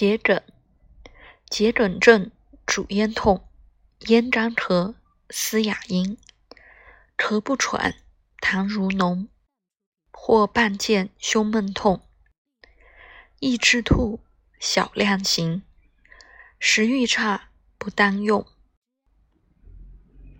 桔梗、桔梗症主咽痛、咽干咳、嘶哑音，咳不喘、痰如浓，或伴见胸闷痛。益智兔小量行，食欲差不当用。